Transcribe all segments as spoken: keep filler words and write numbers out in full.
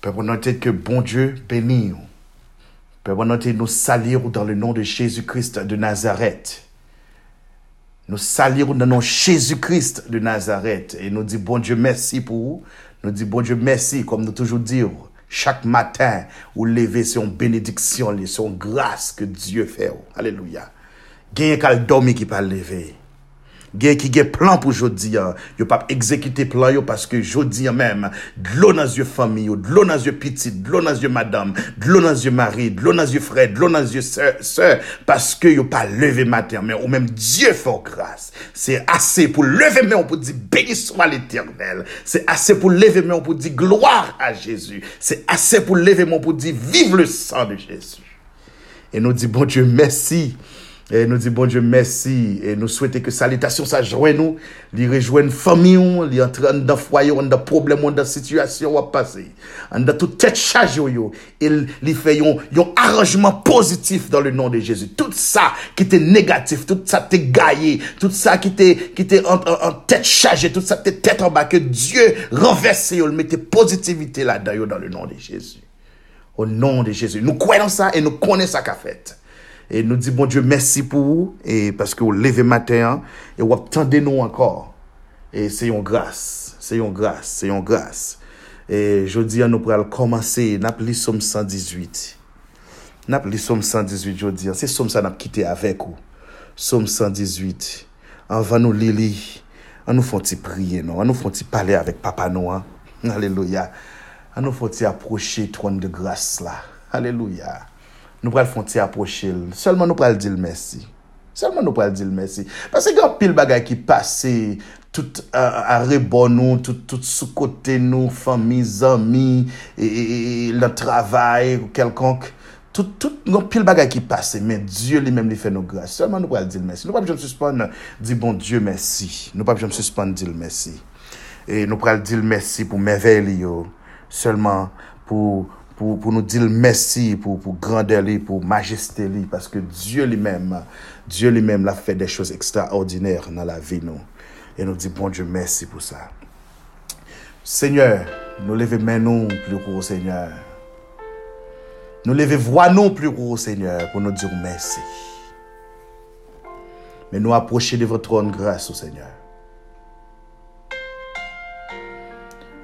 Père, pour noter que bon Dieu bénit. Père, pour noter nous salir dans le nom de Jésus-Christ de Nazareth. Nous salir dans le nom de Jésus-Christ de Nazareth. Et nous dit bon Dieu merci pour vous. Nous dit bon Dieu merci, comme nous toujours dire. Chaque matin, ou lever, c'est une bénédiction, c'est une grâce que Dieu fait. Alléluia. Gagne qu'elle dormi qui pas lever. Gagne qui a plan pour aujourd'hui. Yo pas exécuter plan yo parce que aujourd'hui même, de l'eau dans yeux famille, de l'eau dans yeux petit, de l'eau dans yeux madame, de l'eau dans yeux mari, de l'eau dans yeux frère, de l'eau dans yeux sœur, parce que yo pas lever matin, mais ou même Dieu fait grâce. C'est assez pour lever main pour dire béni soit l'Éternel. C'est assez pour lever main pour dire gloire à Jésus. C'est assez pour lever main pour dire vive le sang de Jésus. Et nous dit bon Dieu merci. Et nous dit bon Dieu merci et nous souhaitons que salutation ça joigne nous, li rejoigne famille, li entre dans foyer, dans problème, dans situation ou passer, dans toute tête chargée yo, il li fait un arrangement positif dans le nom de Jésus. Tout ça qui était négatif, tout ça qui était gaillé, tout ça qui était qui était en, en, en tête chargée, tout ça qui était tête en bas que Dieu renverse yo, il mettait positivité là-dedans dans le nom de Jésus. Au nom de Jésus, nous croyons ça et nous connaissons ça qu'a fait. Et nous dit bon Dieu merci pour vous et parce que vous levez matin et vous attendez nous encore et c'est une grâce, c'est une grâce, c'est une grâce. Et je dis nous pourrons commencer n'a plus somme cent dix-huit. N'a plus somme cent dix-huit je dis c'est somme ça n'a quitté avec vous. Somme cent dix-huit. On va nous lili, on nous font prier non, on nous font parler avec papa nous. Hein? Alléluia. On nous font approcher trône de grâce là. Alléluia. Nous pral fonti approcher seulement nous pral dire merci seulement nous pral dire merci parce que grand pile bagay qui passé tout à rebon nous tout tout sous côté nous famille amis et le travail quelconque tout tout grand pile bagay qui passé mais Dieu lui-même lui fait nos grâces seulement nous pral dire merci nous pas jamais suspendre dire bon Dieu merci nous pas jamais suspendre dire merci et nous pral dire merci pour merveille yo seulement pour pour pour nous dire merci pour pour grandeur lui pour majesté lui parce que Dieu lui-même Dieu lui-même l'a fait des choses extraordinaires dans la vie nous et nous dit bon Dieu merci pour ça. Seigneur, nous levons mains nous plus gros Seigneur. Nous levons voix nous plus gros Seigneur pour nous dire merci. Mais nous approcher de votre trône grâce au Seigneur.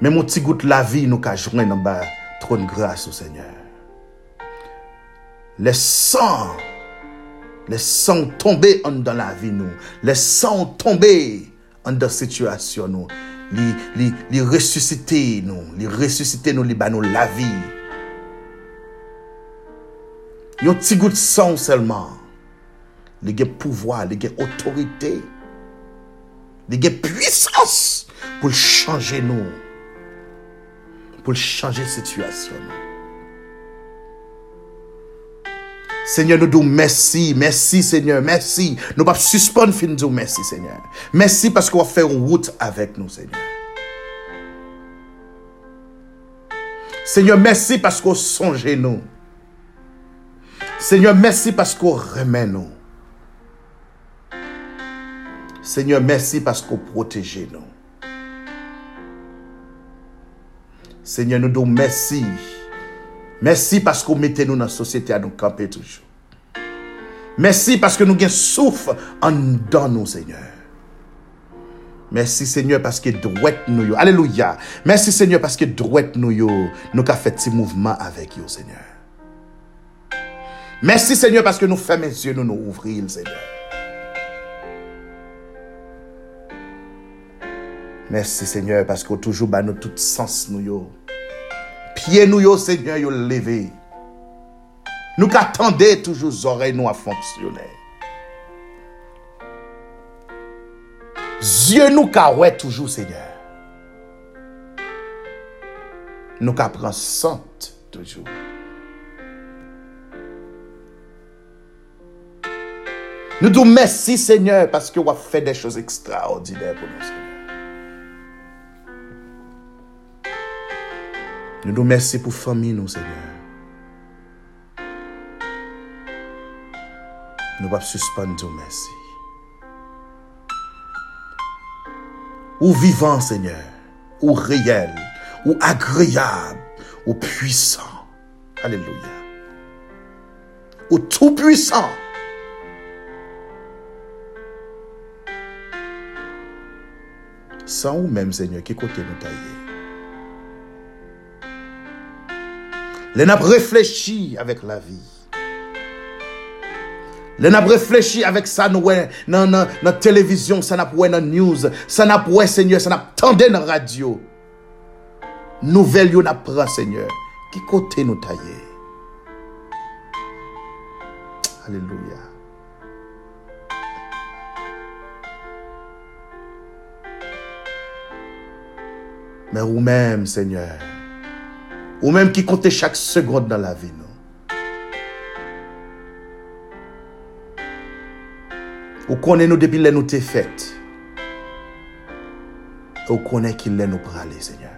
Même une petite goutte la vie nous ca joindre en bas trône grâce au Seigneur. Les sangs, les sangs tombés dans la vie nous, les sangs tombés dans la situation nous, les les les ressusciter nous, les ressusciter nous, les banou la vie. Yon petit goutte sang seulement, les gain pouvoir, les gain autorité, les gain puissance pour changer nous. Pour changer la situation. Seigneur, nous disons merci, merci Seigneur, merci. Nous ne pouvons pas suspendre, nous disons merci Seigneur. Merci parce qu'on va faire une route avec nous Seigneur. Seigneur, merci parce qu'on songe nous. Seigneur, merci parce qu'on remet nous. Seigneur, merci parce qu'on protège nous. Seigneur, nous disons merci. Merci parce que vous mettez nous dans la société à nous camper toujours. Merci parce que nous avons souffle en dans nous, Seigneur. Merci, Seigneur, parce que droit nous. Alléluia. Merci, Seigneur, parce que droit nous. Nous avons fait ce mouvement avec vous, Seigneur. Merci, Seigneur, parce que nous fermons les yeux, nous nous ouvrons, Seigneur. Merci Seigneur parce que toujours ba nous tout sens nous yo. Pieds nous yo Seigneur yo levé. Nous qu'attendait toujours oreilles nous à fonctionner. Yeux nous qu'a ouais toujours Seigneur. Nous qu'a prend sente toujours. Nous disons merci Seigneur parce que vous avez fait des choses extraordinaires pour nous Seigneur. Nous nous merci pour famille nous Seigneur. Nous pas suspendre nous merci. Ou vivant Seigneur, ou réel, ou agréable, au puissant. Alléluia. Au tout-puissant. Sans ou même, Seigneur, qui côté nous tailler. L'en a réfléchi avec la vie. Le n'a réfléchi avec ça nous dans la télévision, ça n'a pas dans news, ça n'a pas Seigneur, ça n'a pas dans la radio. Nouvelle yo n'a pas Seigneur. Qui côté nous tailler? Alléluia. Mais ou même Seigneur, ou même qui compte chaque seconde dans la vie nous. Ou connaît nous depuis les nous t'es faites. Ou connaît qu'il les nous praler, Seigneur.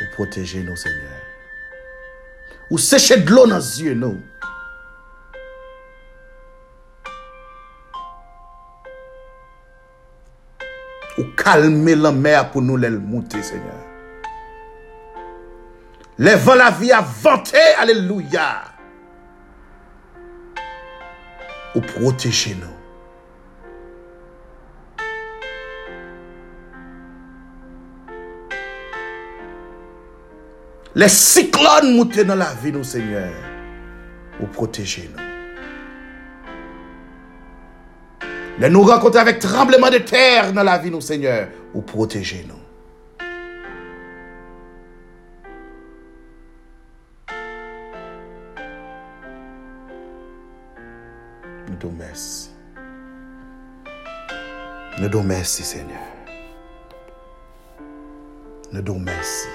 Ou protéger nous, Seigneur. Ou sécher de l'eau dans nos yeux, nous. Ou calmer la mer pour nous les monter, Seigneur. Lève la vie à vanter, alléluia. Ou protéger nous. Les cyclones montent dans la vie, nous, Seigneur. Ou protéger nous. Les nous rencontrer avec tremblement de terre dans la vie, nous, Seigneur. Ou protéger nous. Nous te remercions. Nous te remercions, Seigneur. Nous te remercions.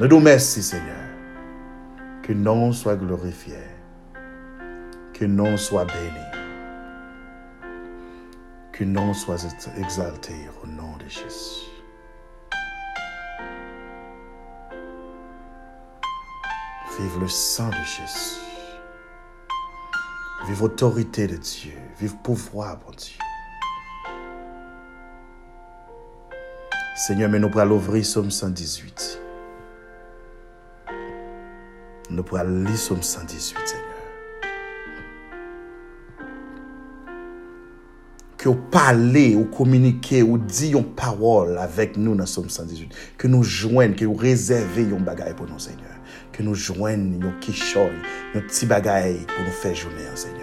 Nous te remercions, Seigneur. Que nom soit glorifié. Que nom soit béni. Que nom soit exalté au nom de Jésus. Vive le sang de Jésus. Vive autorité de Dieu. Vive pouvoir, bon Dieu. Seigneur, mais nous pourrons l'ouvrir, psaume cent dix-huit. Nous pourrons lire, psaume cent dix-huit, Seigneur. Que vous parlez, vous communiquez, vous dites une parole avec nous dans psaume cent dix-huit. Que nous joignons, que vous réservez une bagaille pour nous, Seigneur. Que nous joignons nos quichots, nos petits bagailles pour nous faire journée, Seigneur.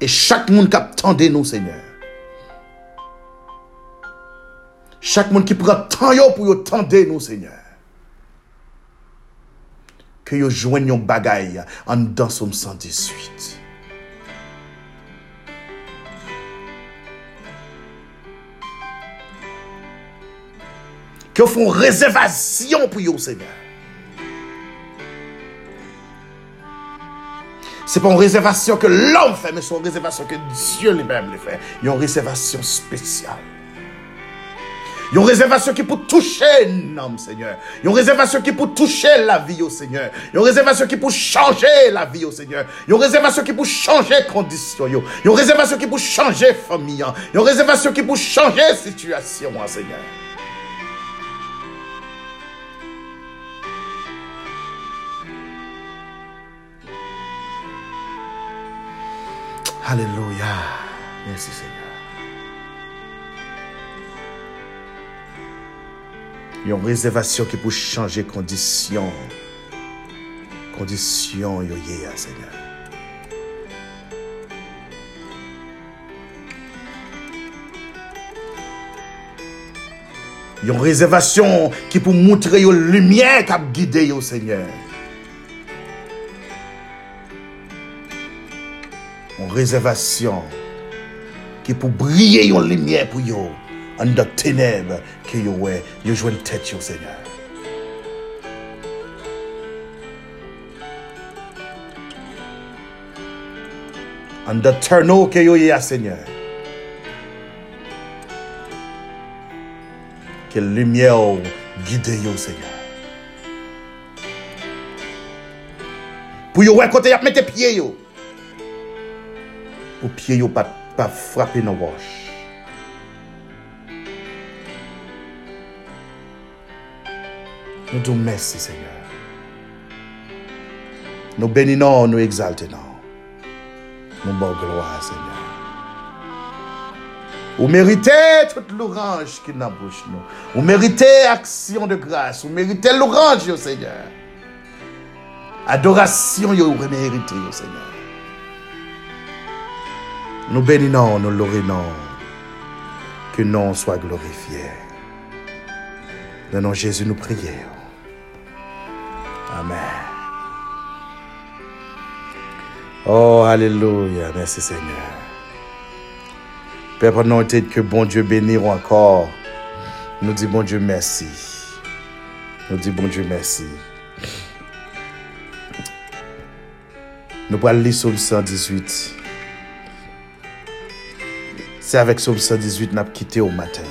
Et chaque monde qui attendait nous, Seigneur. Chaque monde qui prend tant yo pour yo tendez nous, Seigneur. Que yo joignons bagailles en dans psaume cent dix-huit. Que font réservation pour vous, Seigneur. Ce n'est pas une réservation que l'homme fait, mais c'est une réservation que Dieu lui-même le fait. Il y a une réservation spéciale. Il y a une réservation qui peut toucher un homme, Seigneur. Il y a une réservation qui peut toucher la vie, au Seigneur. Il y a une réservation qui peut changer la vie, au Seigneur. Il y a une réservation qui peut changer les conditions. Il y a une réservation qui peut changer la famille. Il y a une réservation qui peut changer la situation, Seigneur. Alléluia. Merci Seigneur. Il y a une réservation qui peut changer les conditions. Conditions, il y a, Seigneur. Il y a une réservation qui peut montrer la lumière qui a guidé, Seigneur. Une réservation qui pour briller une lumière pour vous en dans ténèbres que vous vous jouez une tête au Seigneur. En dans tourneau que vous êtes Seigneur. Que la lumière guide vous Seigneur. Pour vous côté y a mettre pied yo. Pour pied yo pas pas frapper nos roches. Nous te remercions, Seigneur. Nous bénissons, nous exaltons. Nous bon gloire, Seigneur. Vous méritez toute l'orange qui n'a bouche nous. Vous méritez action de grâce. Vous méritez l'orange, yo Seigneur. Adoration, yo vous méritez, yo Seigneur. Nous bénissons, nous l'orinons. Que nom soit glorifié. Dans le nom de Jésus, nous prions. Amen. Oh, alléluia. Merci, Seigneur. Père, pendant que bon Dieu bénisse encore, nous disons bon Dieu merci. Nous disons bon Dieu merci. Nous parlons du psaume cent dix-huit. C'est avec psaume cent dix-huit que nous avons quitté au matin.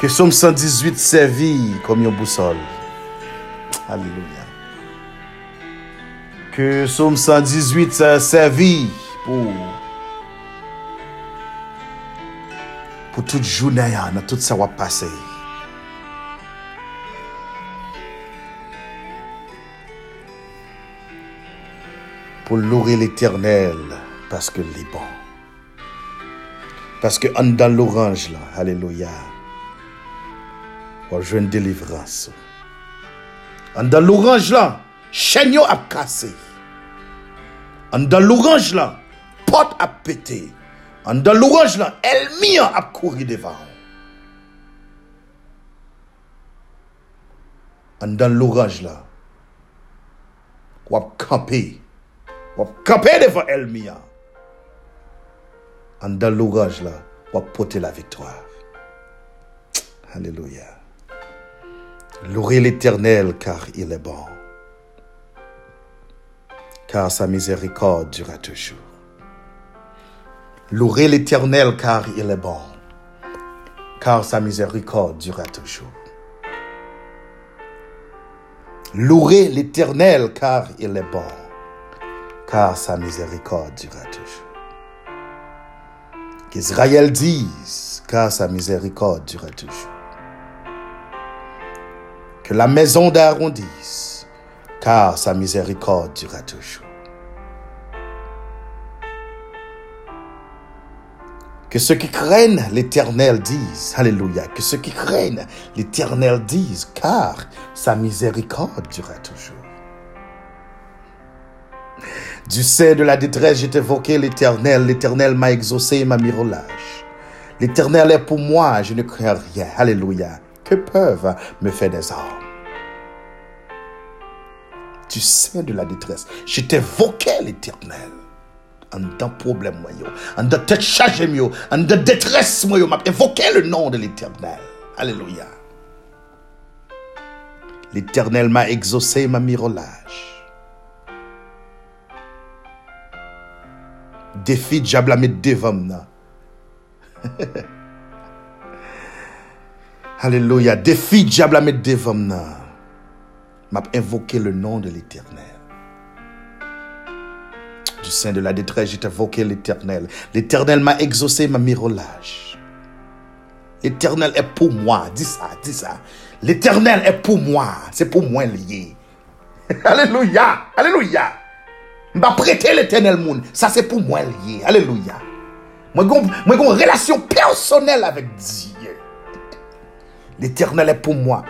Que psaume cent dix-huit servit comme une boussole. Alléluia. Que psaume cent dix-huit servit pour pour toute journée, dans tout ça va passer. Pour louer l'Éternel parce que il est bon. Parce que en dans l'orange là, alléluia. Pour jouer une délivrance. En dans l'orange là, chaîne a cassé. En dans l'orange là, porte a pété. En dans l'orange là, Elmi a couru devant. En dans l'orange là, ou a campé. Ou a campé devant Elmi. En dans l'orange là, ou a porté la victoire. Alléluia. Louez l'Éternel car il est bon, car sa miséricorde durera toujours. Louez l'Éternel car il est bon, car sa miséricorde durera toujours. Louez l'Éternel car il est bon, car sa miséricorde durera toujours. Qu'Israël dise car sa miséricorde durera toujours. Que la maison d'Aaron dise, car sa miséricorde durera toujours. Que ceux qui craignent l'Éternel disent, alléluia, que ceux qui craignent l'Éternel disent, car sa miséricorde durera toujours. Du sein de la détresse, j'ai évoqué l'Éternel, l'Éternel m'a exaucé et m'a mis au large. L'Éternel est pour moi, je ne crains rien, alléluia. Que peuvent me faire des hommes? Tu sais de la détresse. Je t'évoquais l'Éternel. En tant problème, moyo, en tant tête chargée, en tant détresse, moyo, m'a évoqué le nom de l'Éternel. Alléluia. L'Éternel m'a exaucé et m'a mis au large. Défi diable à me devant. Alléluia. Défi diable à mettre devant moi. M'a invoqué le nom de l'Éternel. Du sein de la détresse, j'ai invoqué l'Éternel. L'Éternel m'a exaucé, m'a mis au large. L'Éternel est pour moi. Dis ça, dis ça. L'Éternel est pour moi. C'est pour moi lié. Alléluia. Alléluia. M'a prêté l'Éternel monde. Ça c'est pour moi lié. Alléluia. Moi j'ai une relation personnelle avec Dieu. L'Éternel est pour moi.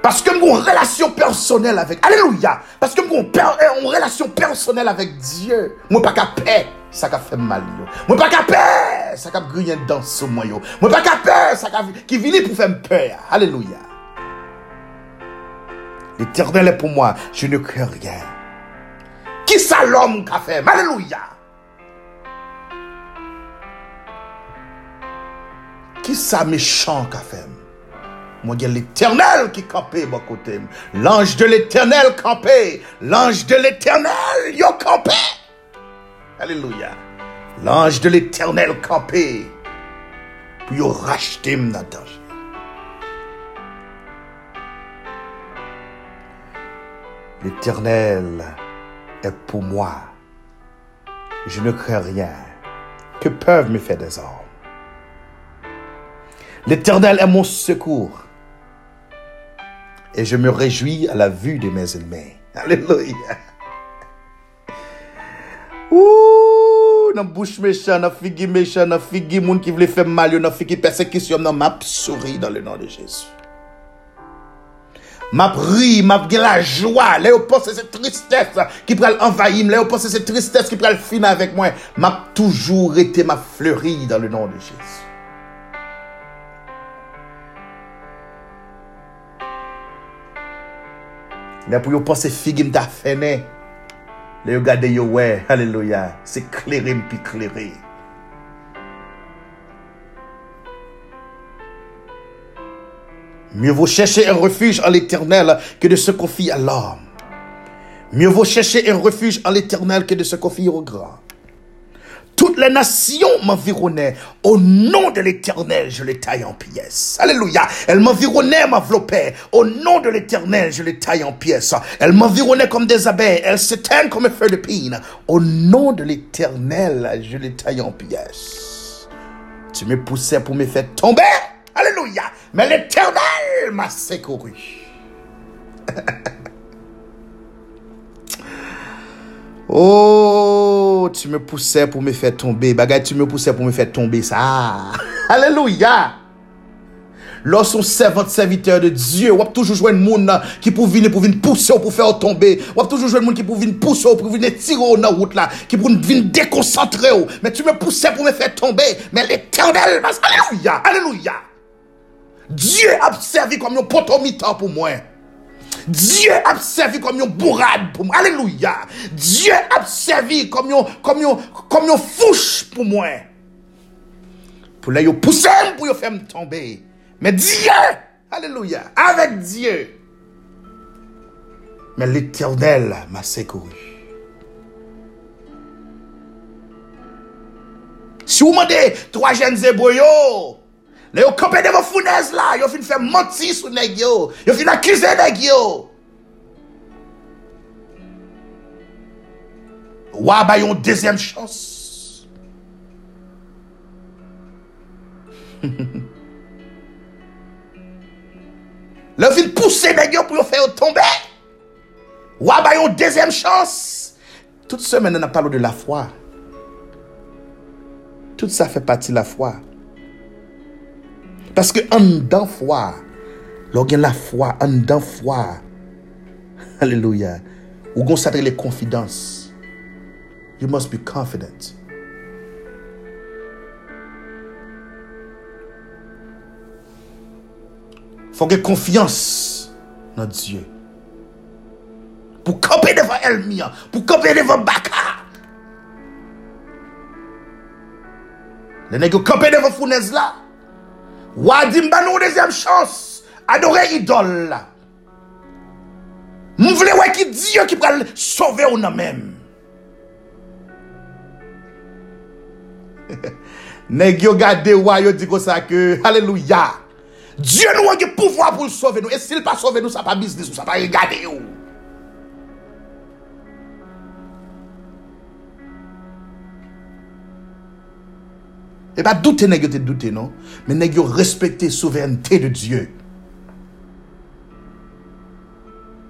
Parce que mon relation personnelle avec... Alléluia. Parce que mon per... relation personnelle avec Dieu. Moi pas capé, ça qu'a fait mal. Moi pas capé, ça qu'a grillé dans ce moyen. Moi pas capé, ça qu'a qui vient pour faire peur. Alléluia. L'Éternel est pour moi. Je ne crains rien. Qui ça l'homme qu'a fait? Alléluia. Qui ça méchant qu'a fait? Moi, il y a l'Éternel qui campait mon côté. L'ange de l'Éternel campait. L'ange de l'Éternel, yo campait. Alléluia. L'ange de l'Éternel campait. Puis yo racheté mon danger. L'Éternel est pour moi. Je ne crains rien. Que peuvent me faire des hommes? L'Éternel est mon secours. Et je me réjouis à la vue de mes ennemis. Alléluia. Ouh, dans la bouche méchante, dans la figue méchante, dans la figue moun qui voulait faire mal, dans la figue persécution, dans ma souris dans le nom de Jésus. Ma prie, ma gué la joie, là où pense cette tristesse qui peut envahir, là où pense cette tristesse qui peut finir avec moi, m'a toujours été ma fleurie dans le nom de Jésus. Là pour yo penser figue m'ta fainé. Là yo garder yo ouais, alléluia, c'est clairé puis clairé. Mieux vaut chercher un refuge en l'Éternel que de se confier à l'homme. Mieux vaut chercher un refuge en l'Éternel que de se confier au grand. Toutes les nations m'environnaient. Au nom de l'Éternel, je les taille en pièces. Alléluia. Elles m'environnaient, m'enveloppaient. Au nom de l'Éternel, je les taille en pièces. Elles m'environnaient comme des abeilles. Elles s'éteignent comme un feu de pine. Au nom de l'Éternel, je les taille en pièces. Tu me poussais pour me faire tomber. Alléluia. Mais l'Éternel m'a secouru. Oh, tu me poussais pour me faire tomber. Bagay, tu me poussais pour me faire tomber ça. Alléluia. Lorsqu'on servante serviteur de Dieu, on a toujours joué un monde qui pour venir pour venir pousser pour faire tomber. On a toujours joué un monde qui pour venir pousser pour venir tirer dans route là, qui pour venir déconcentrer. Mais tu me poussais pour me faire tomber. Mais l'Éternel m'a secouru. Alléluia. Alléluia. Dieu a servi comme un potomitan pour moi. Dieu a servi comme une bourrade pour moi. Alléluia. Dieu a servi comme une comme une comme une fouche pour moi. Pour les pousser pour les faire tomber. Mais Dieu, alléluia, avec Dieu. Mais l'Éternel m'a secouru. Si vous demandez trois jeunes hébreux, les gens campés devant fournaise là, ils ont fait mentir sur les gens, ils ont fait accuser les gens. Ouah, bah, ils ont une deuxième chance. Ils ont fait pousser les gens pour les faire tomber. Ouah, bah, ils ont une deuxième chance. Toute semaine, on a parlé de la foi. Tout ça fait partie de la foi. Parce que en dedans foi, lorsqu'on a la foi, en dedans foi, alléluia, ou qu'on s'adresse les confidences, you must be confident. Faut que confiance dans Dieu. Pour camper devant Elmia, pour camper devant Baka. Les nègres camper devant Founès là. Wadim banou deuxième chance. Adorer idole. Nous voulons voir qui Dieu qui peut sauver ou non même. Nèg yo gade wa yo dit ça que alléluia. Dieu nous a le pouvoir pour sauver nous et s'il pas sauver nous ça pas business ou ça pas regarder ou. Et pas douter, nèg yo te douter, non? Mais nèg yo respecter souveraineté de Dieu.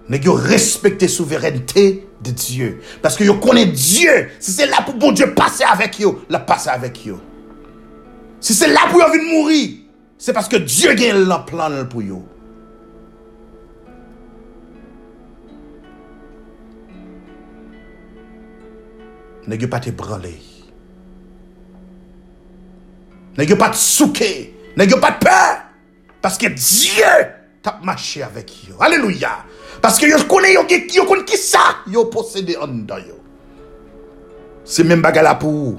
Nèg yo respecter souveraineté de Dieu. Parce que yo connaît Dieu. Si c'est là pour bon Dieu passer avec yo, la passer avec yo. Si c'est là pour yo venir mourir, c'est parce que Dieu gagne le plan pour yo. Nèg yo pas te branler. N'ayez pas de souquet, n'ayez pas de peur, parce que Dieu t'a marché avec vous. Alléluia. Parce que vous connaissez qui, vous connaissez ça, vous possédez en dedans. C'est même bagala pour vous.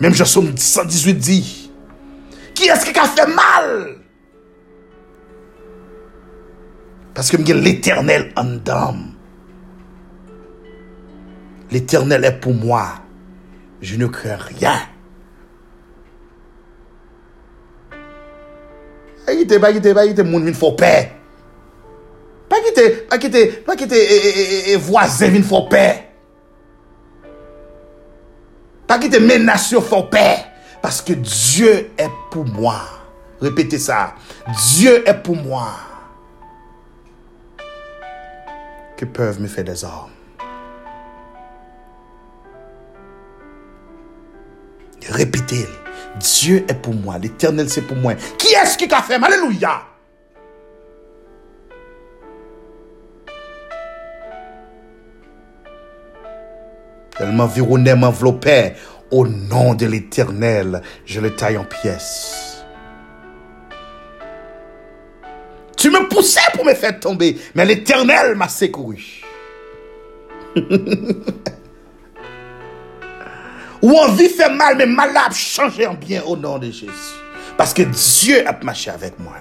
Même Josué cent dix-huit dit, qui est-ce qui a fait mal? Parce que l'Éternel en dedans. L'Éternel est pour moi. Je ne crains rien. Pas quitter, pas quitter, pas quitter, moun vin fò pè. Pas quitter, pas quitter, pas quitter, voisin vin fò pè. Pas quitter menace faux père. Parce que Dieu est pour moi. Répétez ça. Dieu est pour moi. Que peuvent me faire des hommes? Répétez. Dieu est pour moi. L'Éternel, c'est pour moi. Qui est-ce qui a fait? Alléluia. Elle m'environnait, m'enveloppait. Au nom de l'Éternel, je le taille en pièces. Tu me poussais pour me faire tomber, mais l'Éternel m'a secouru. Ou envie fait mal, mais mal a changé en bien au nom de Jésus. Parce que Dieu a marché avec moi.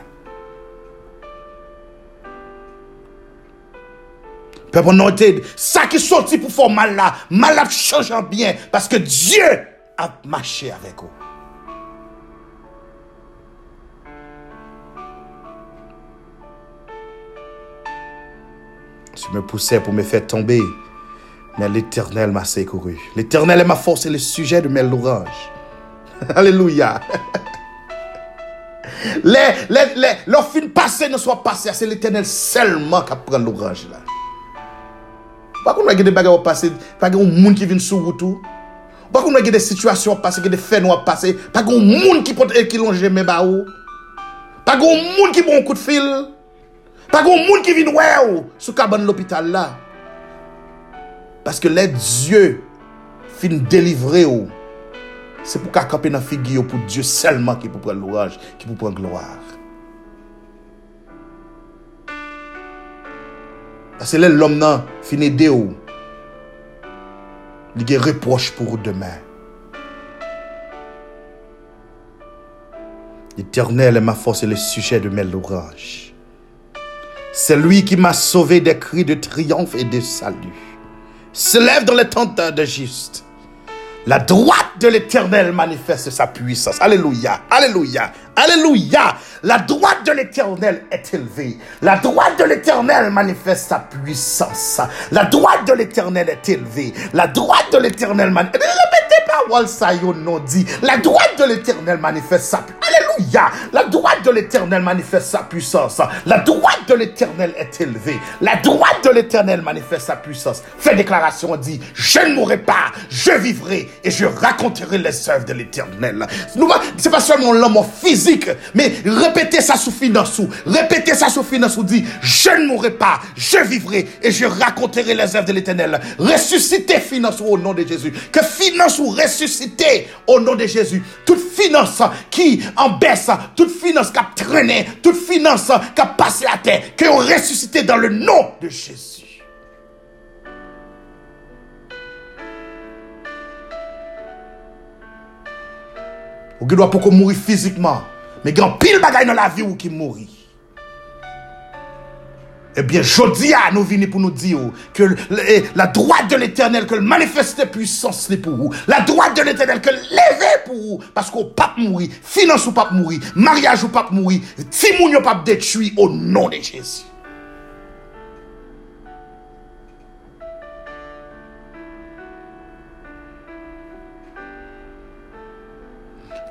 Peuple, noter ça qui sorti pour faire mal là, mal a changé en bien parce que Dieu a marché avec vous. Tu me poussais pour me faire tomber, mais l'Éternel m'a secouru. L'Éternel est ma force et le sujet de mes louanges. Alléluia. Les les les leurs fins passées ne soient passées, c'est l'Éternel seulement qui prend l'ouvrage là. Pas qu'on a des bagages au passé, pas qu'on monde qui vient sur route, pas qu'on a des situations passées, des faits noirs passés, pas qu'on monde qui porte qui longe mes baou, pas qu'on monde qui prend un coup de fil, pas qu'on monde qui vient ouais sous cabane l'hôpital là. Parce que les dieux fin délivrer ou c'est pour qu'à camper dans figure pour Dieu seulement qui pour prendre l'ouvrage, qui pour prendre gloire. Parce que l'homme n'a fini d'aider. Il y a des reproches pour demain. L'Éternel est ma force et le sujet de mes louanges. C'est lui qui m'a sauvé des cris de triomphe et de salut. Se lève dans les tentes de juste. La droite de l'Éternel manifeste sa puissance. Alléluia, alléluia, alléluia. La droite de l'Éternel est élevée. La droite de l'Éternel manifeste sa puissance. La droite de l'Éternel est élevée. La droite de l'Éternel manifeste... Répétez pas, Walsayon non dit. La droite de l'Éternel manifeste sa puissance. Alléluia. La droite de l'Éternel manifeste sa puissance. La droite de l'Éternel est élevée. La droite de l'Éternel manifeste sa puissance. Fait déclaration, dit, je ne mourrai pas, je vivrai. Et je raconterai les œuvres de l'Éternel. C'est pas seulement l'homme physique, mais répétez ça sous finance. Répétez ça sous finance. Dit, je ne mourrai pas, je vivrai et je raconterai les œuvres de l'Éternel. Ressuscitez finance au nom de Jésus. Que finance ou ressuscitez au nom de Jésus. Toute finance qui en baisse, toute finance qui a traîné, toute finance qui a passé à terre, que vous ressuscitez dans le nom de Jésus. Ou qui doit pour qu'on mourir physiquement. Mais grand pile bagaille dans la vie ou qui mourit. Eh bien, jodi a nous venons pour nous dire que la droite de l'Éternel, que le manifeste puissance n'est pour vous. La droite de l'Éternel, que lever pour vous. Parce qu'on pape mourir, finance ou pape mourir, mariage ou pape mourir, timoun ou pape détruit au nom de Jésus.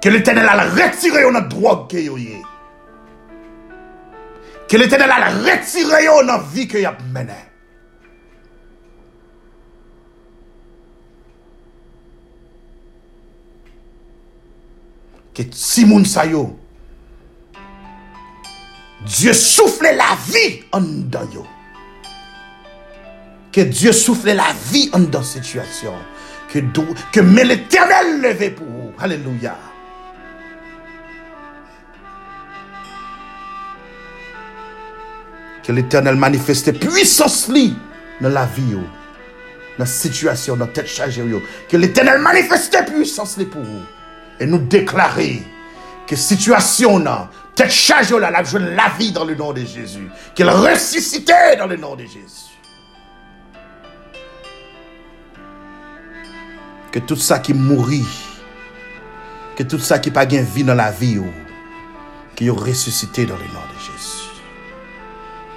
Que l'Éternel a retiré notre drogue que vous avez. Que l'Éternel a retiré notre vie que vous avez menée. Que Simon Sayo, Dieu souffle la vie en dedans. Que Dieu souffle la vie en dedans situation. Que, que mais l'Éternel levez pour vous. Alléluia. Que l'Éternel manifeste puissance li dans la vie, dans la situation, dans la tête chargée. Que l'Éternel manifeste puissance li pour vous. Et nous déclarer que situation, dans tête chargée, la la vie dans le nom de Jésus. Qu'elle ressuscite dans le nom de Jésus. Que tout ça qui mourit, que tout ça qui n'a pas de vie dans la vie, qu'il est ressuscité dans le nom de Jésus.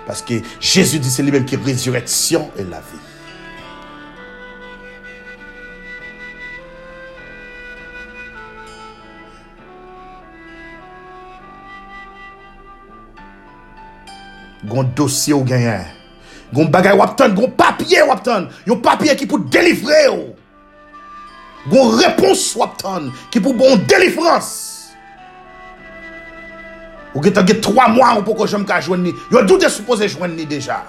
Parce que Jésus dit c'est lui-même qui est résurrection et la vie. gon dossier ou gagner, gon bagay ou attend, gon papier ou attend, yon papier qui pour délivrer ou, gon réponse ou attend, qui pour bon délivrance. Ou getan get trois mois ou pour que j'aime ka joindre ni, yon tout est supposé joindre ni déjà.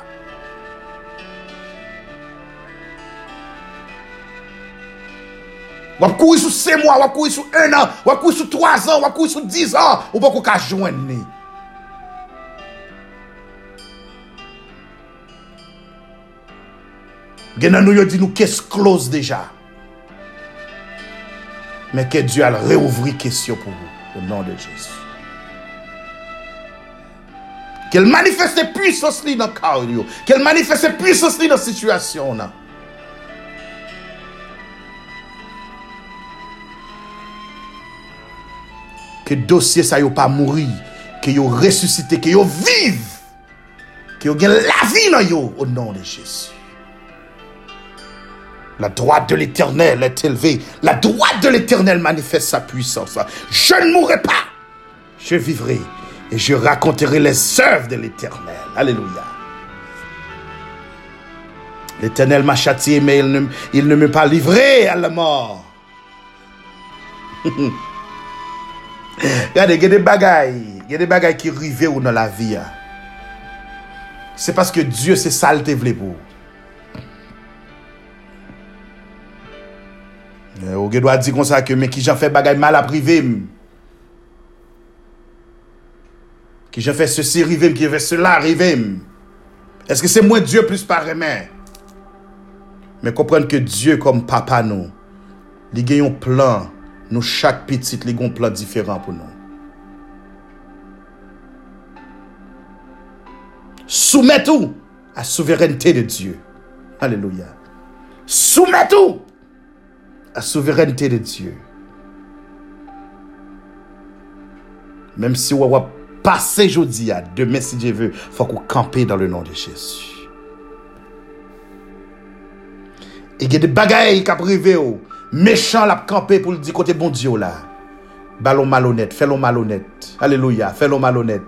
Ou courir sur six mois, ou courir sur un an, ou courir sur trois ans, ou courir sur dix ans, ou pas qu'on ka joindre ni. Genan nous dit nous qu'est-ce close déjà. Mais que Dieu a réouvri question pour vous, au nom de Jésus. Qu'elle manifeste puissance dans le cœur, qu'elle manifeste puissance dans la situation. Que dossier ça yo pas mourir, que yo ressuscité, que yo vive, que yo gagne la vie dans yo, au nom de Jésus. La droite de l'Éternel est élevée. La droite de l'Éternel manifeste sa puissance. Je ne mourrai pas. Je vivrai et je raconterai les œuvres de l'Éternel. Alléluia. L'Éternel m'a châtié, mais il ne, il ne m'a pas livré à la mort. Regardez, il y a des bagailles. Il y a des bagailles qui arrivent ou dans la vie. C'est parce que Dieu, c'est ça le développement. Ou gen doit dire comme ça que mais qui j'en fait bagaille mal à privé, qui j'en fait ceci rivé, qui fait cela rivé. Est-ce que c'est moi Dieu plus par main? Mais comprendre que Dieu comme papa nous, il a un plan, nous chaque petit il a un plan différent pour nous. Soumets tout à la souveraineté de Dieu. Alléluia. Soumets tout la souveraineté de Dieu. Même si on va passer aujourd'hui à demain, si Dieu veut, il faut qu'on campe dans le nom de Jésus. Et il y a des bagailles qui arrivent au méchant la camper pour le dire côté bon Dieu là. Ballon malhonnête, fais-le malhonnête. Alléluia, fais-le malhonnête.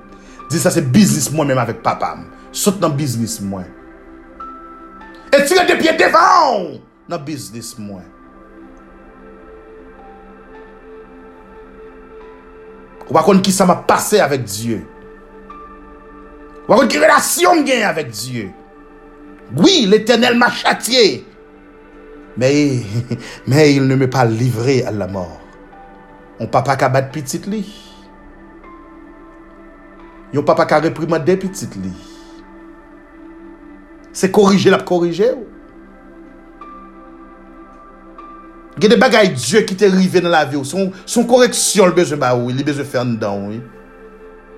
Dis ça c'est business moi-même avec papa. Saute dans business moi. Et tu as des pieds devant dans business moi. Ou pas qu'on qui ça m'a passé avec Dieu. Ou pas qu'on qui relation gagne avec Dieu. Oui, l'Éternel m'a châtié. Mais, mais il ne m'a pas livré à la mort. On papa qu'a battre petite li. Yon papa qu'a réprimander petite li. C'est corriger la corriger. Il y a des bagailles Dieu qui t'est arrivé dans la vie. Son, son correction, le besoin bah oui, il besoin faire dedans oui.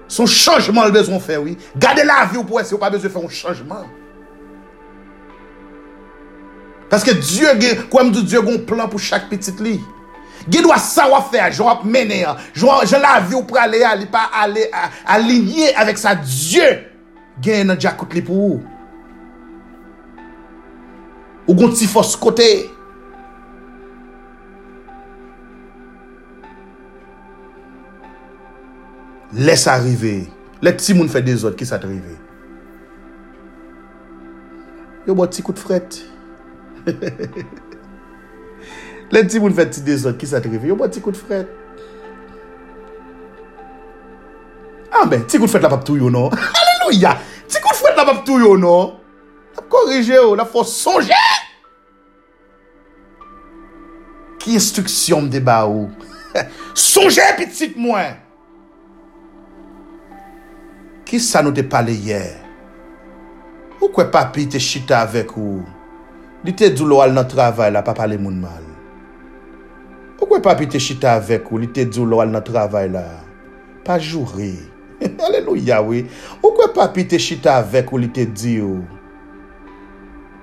Son changement, le besoin faire oui. Gardez la vie pour essayer, pas besoin faire un changement. Parce que Dieu, comme Dieu a un plan pour chaque petite lit. Il doit savoir faire, je vais mener, je vais la vie pour aller, aller pas aller aligner avec ça. Dieu, gagne un jacoute li pour vous. Ou gon ti force côté. Laisse arriver. Les petits moun fait des autres qui s'est arrivé. Yo bon petit coup de fret. Les petits moun fait des autres qui s'est arrivé. Yo bon petit coup de fret. Ah ben, petit coup de fret la pape tout yo non. Alléluia. Petit coup de fret la pape tout yo non. La corriger yo, la faut songer. Qui instruction me débat ou. Songez petit moins. Qui ça nous te parlé hier? Pourquoi papi te chita avec ou? Il te douleur dans le travail, là, pas parler moun mal. Pourquoi papi te chita avec ou? Il te douleur dans le travail, là. Pas jouer. Alléluia, oui. Pourquoi papi te chita avec ou? Il te dit ou?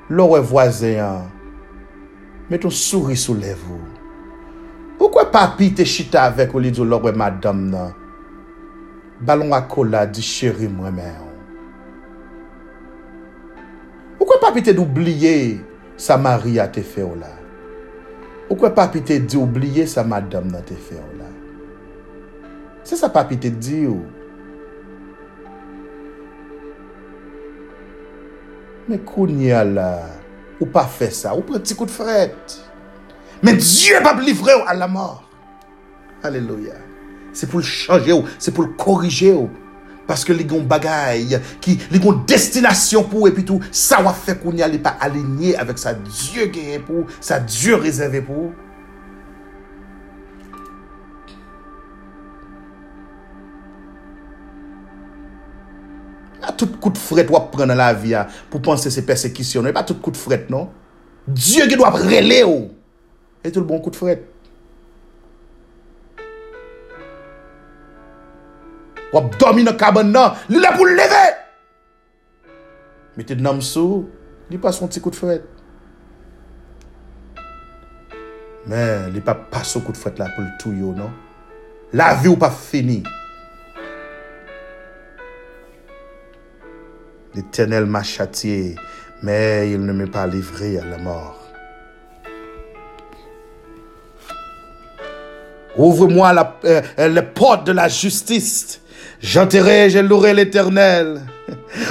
L'oreille voisin, mets ton sourire sur les lèvres. Pourquoi papi te chita avec ou? Il dit l'oreille madame, non? Ballon à cola dit chéri moi-même. Pourquoi papi te d'oublier sa mari a te fait là? Pourquoi papi te dit oublier sa madame n'a te fait là? C'est ça papi te dit ou? Mais Kounia là, ou pas fait ça, ou prend petit coup de frette. Mais Dieu va te livrer à la mort. Alléluia. C'est pour le changer, c'est pour le corriger. Parce que les gens bagaille, qui les gens destination pour et puis tout, ça va faire qu'on n'y allait pas aligné avec sa Dieu gagné pour, sa Dieu réservé pour. Pas tout coup de fret doit prendre la vie pour penser ses persécutions, pas tout coup de fret non. Dieu qui doit relayer et tout le bon coup de fret. Ou ap dormi nan cabane nan, li la pou lever. Mettez nan sou, li pa son petit coup de fret. Mais li pa pas son coup de fret là pour tout yo non. La vie ou pas fini. L'Éternel m'a châtié, mais il ne m'a pas livré à la mort. Ouvre-moi la, euh, les portes de la justice. J'entrerai, je louerai l'Éternel.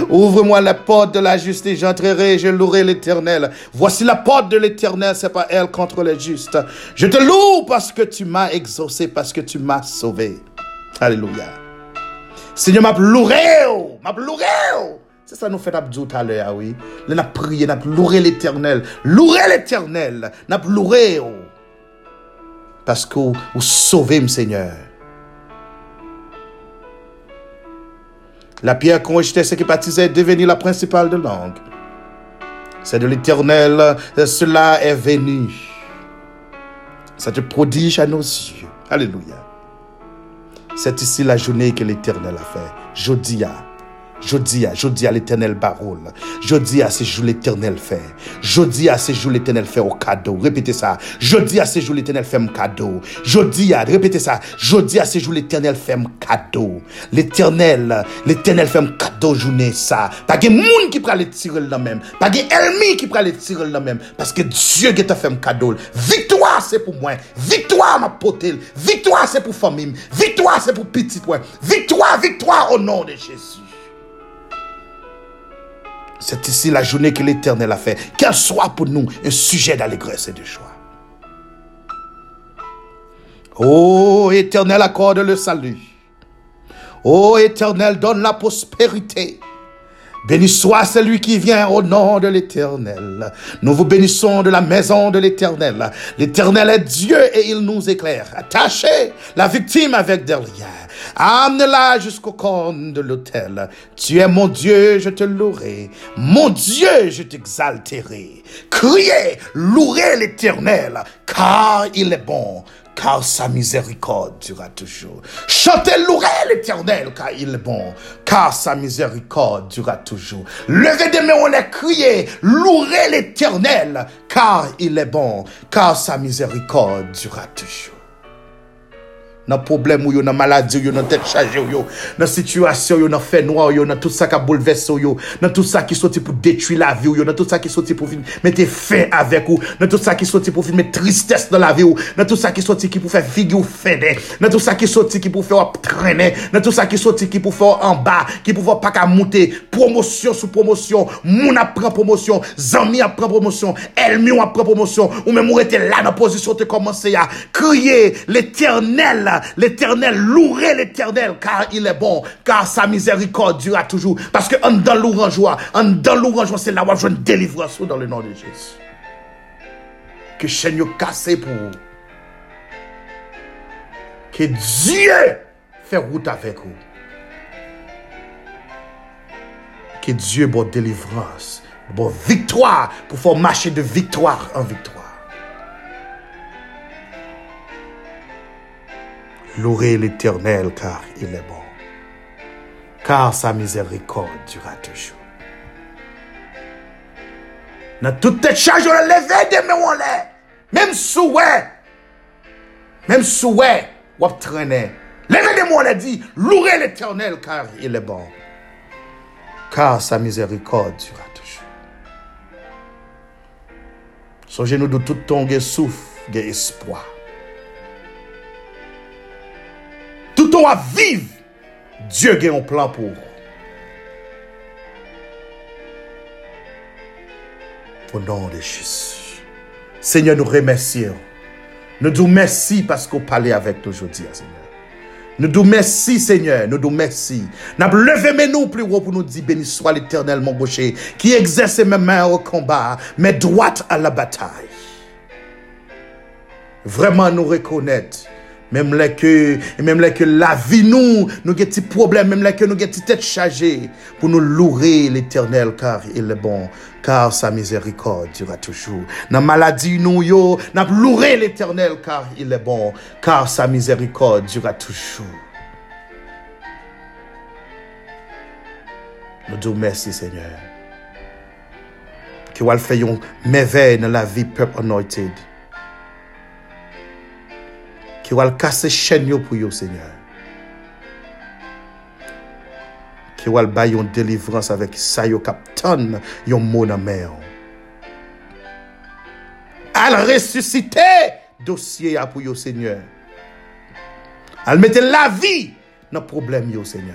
Ouvre-moi la porte de la justice. J'entrerai, je louerai l'Éternel. Voici la porte de l'Éternel, c'est pas elle contre les justes. Je te loue parce que tu m'as exaucé, parce que tu m'as sauvé. Alléluia. Seigneur, m'a loué, m'a loué. C'est ça nous fait abdou tout à l'heure, oui. Nous avons prié, nous avons loué l'Éternel. Loué l'Éternel. Nous avons loué. Parce que vous sauvez, mon Seigneur. La pierre qu'on rejetait, ce qui baptisait, est devenue la principale de langue. C'est de l'Éternel, cela est venu. Ça te prodige à nos yeux. Alléluia. C'est ici la journée que l'Éternel a fait. Jodia. Jodia. Jodia, l'Éternel baroule. Jodia, c'est jour l'Éternel fait. Jodia, c'est jour l'Éternel fait au cadeau. Répétez ça. Jodia, c'est jour l'Éternel fait au cadeau. Jodia, répétez ça. Jodia, c'est jour l'Éternel fait au cadeau. L'Éternel, l'Éternel fait au cadeau journée ça. Pas de monde qui prend le tirer là même. Pas de ennemi qui prend le tirer là même. Parce que Dieu qui t'a fait au cadeau. Victoire, c'est pour moi. Victoire, ma potelle. Victoire, c'est pour famille. Victoire, c'est pour petit point. Victoire, victoire au nom de Jésus. C'est ici la journée que l'Éternel a fait. Qu'elle soit pour nous un sujet d'allégresse et de joie. Ô Éternel, accorde le salut. Ô Éternel, donne la prospérité. Béni soit celui qui vient au nom de l'Éternel. Nous vous bénissons de la maison de l'Éternel. L'Éternel est Dieu et il nous éclaire. Attachez la victime avec des liens. Amenez-la jusqu'aux cornes de l'autel. Tu es mon Dieu, je te louerai. Mon Dieu, je t'exalterai. Criez, louez l'Éternel, car il est bon. Car sa miséricorde durera toujours. Chantez, louez l'Éternel, car il est bon. Car sa miséricorde durera toujours. Levez des mains, on les criez, louez l'Éternel, car il est bon. Car sa miséricorde durera toujours. Dans le problème, dans la maladie, dans la tête chargée, dans la situation, dans le fait noir, dans tout ça qui a bouleversé, dans tout ça qui sorti pour détruire la vie, dans tout ça qui sorti pour mettre fin avec vous, dans tout ça qui sorti pour mettre tristesse dans la vie, dans tout ça qui sorti qui pour faire figure ou fédé, dans tout ça qui sorti qui pour faire traîner, dans tout ça qui sorti qui pour faire en bas, qui pour faire pas qu'à monter, promotion sous promotion, moun apprend promotion, zami apprend promotion, elmi apprend promotion, ou même ou était là dans la position de commencer à crier l'Éternel. L'Éternel, louez l'Éternel, car il est bon, car sa miséricorde durera toujours. Parce que en dans l'ourangeois, en dans l'ourangeois, c'est là où je délivre dans le nom de Jésus. Que chaîne cassé pour vous. Que Dieu fait route avec vous. Que Dieu bon délivrance, bon victoire, pour faire marcher de victoire en victoire. Louez l'Éternel car il est bon, car sa miséricorde durera toujours. Dans toute tête chargée, on a levé des mains en l'air. Même souhait, même souhait, on a traîné. Levé des mains en l'air, dit, louez l'Éternel car il est bon, car sa miséricorde durera toujours. Songez-nous de tout ton souffle, de espoir. Tout on a vivre, Dieu a un plan pour. au nom de Jésus. Seigneur, nous remercions. Nous disons merci parce qu'on parlait avec nous aujourd'hui, Seigneur. Nous disons merci, Seigneur. Nous disons merci. Nous avons levé mes nous plus haut pour nous dire béni soit l'Éternel, mon rocher, qui exerce mes mains au combat, mes droites à la bataille. Vraiment, nous reconnaître. Même là que, même là que la vie nous, nous avons des problèmes, même là que nous avons des têtes chargées, pour nous louer l'Éternel, car il est bon, car sa miséricorde durera toujours. Dans la maladie, nous, yo, nous avons loué l'Éternel, car il est bon, car sa miséricorde durera toujours. Nous disons merci, Seigneur. Que nous fassions merveille dans la vie, peuple anointed. Qui va le casser chaîne pour vous, Seigneur. Qui va le bailler une délivrance avec ça, yo capitaine, yo mon amère. Al ressusciter dossier à pour vous, Seigneur. Al mettre la vie dans problème, yo, Seigneur.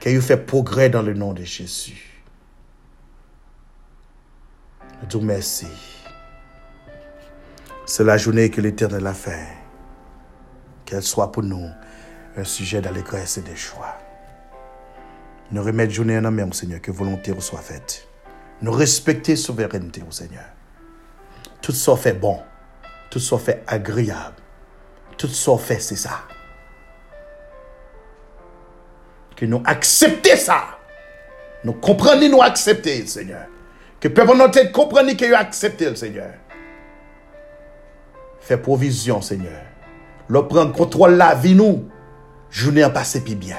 Que vous fait progrès dans le nom de Jésus. Dieu merci. C'est la journée que l'Éternel a fait. Qu'elle soit pour nous un sujet d'allégresse et de joie. Nous remettons journée en main, au Seigneur, que volonté soit faite. Nous respecter souveraineté, au Seigneur. Tout soit fait bon. Tout soit fait agréable. Tout soit fait, c'est ça. Que nous acceptions ça. Nous comprenons, nous acceptons, Seigneur. Que peuple notre tête comprenne que nous acceptons, Seigneur. Fais provision, Seigneur. Le prendre contrôle la vie, nous. Journée en passé puis bien.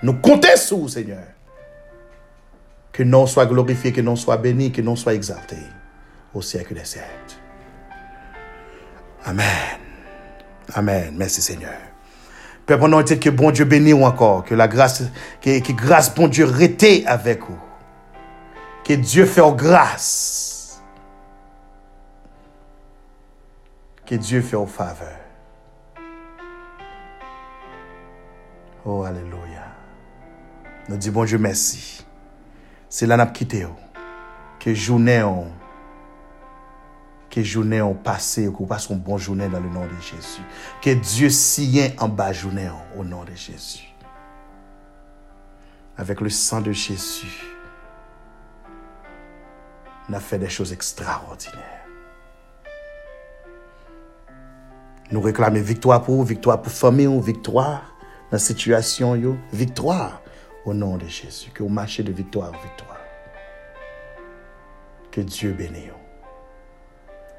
Nous comptons sur vous, Seigneur. Que nous soit glorifié, que nous soit béni, que nous soit exalté au siècle des siècles. Amen. Amen. Merci, Seigneur. Père, pendant que bon Dieu bénisse encore, que la grâce, que, que grâce, bon Dieu, restez avec vous. Que Dieu fasse grâce. Que Dieu fait aux faveurs. Oh, alléluia. Nous disons bon Dieu merci. C'est là que nous quittons. Que journée on, que journée on passe, qu'on passe une bonne journée dans le nom de Jésus. Que Dieu signe en bas journée on, au nom de Jésus. Avec le sang de Jésus, on a fait des choses extraordinaires. Nous réclamons victoire pour vous, victoire pour la famille, victoire dans la situation, yo, victoire au nom de Jésus. Que vous marchez de victoire en victoire. Que Dieu bénisse.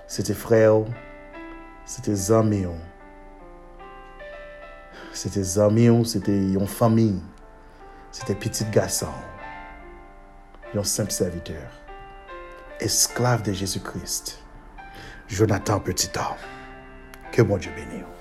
C'était frère, c'était amis, c'était amis, c'était une famille, c'était petit garçon, un simple serviteur, esclave de Jésus-Christ, Jonathan Petit-Homme. Que bon Dieu bénisse.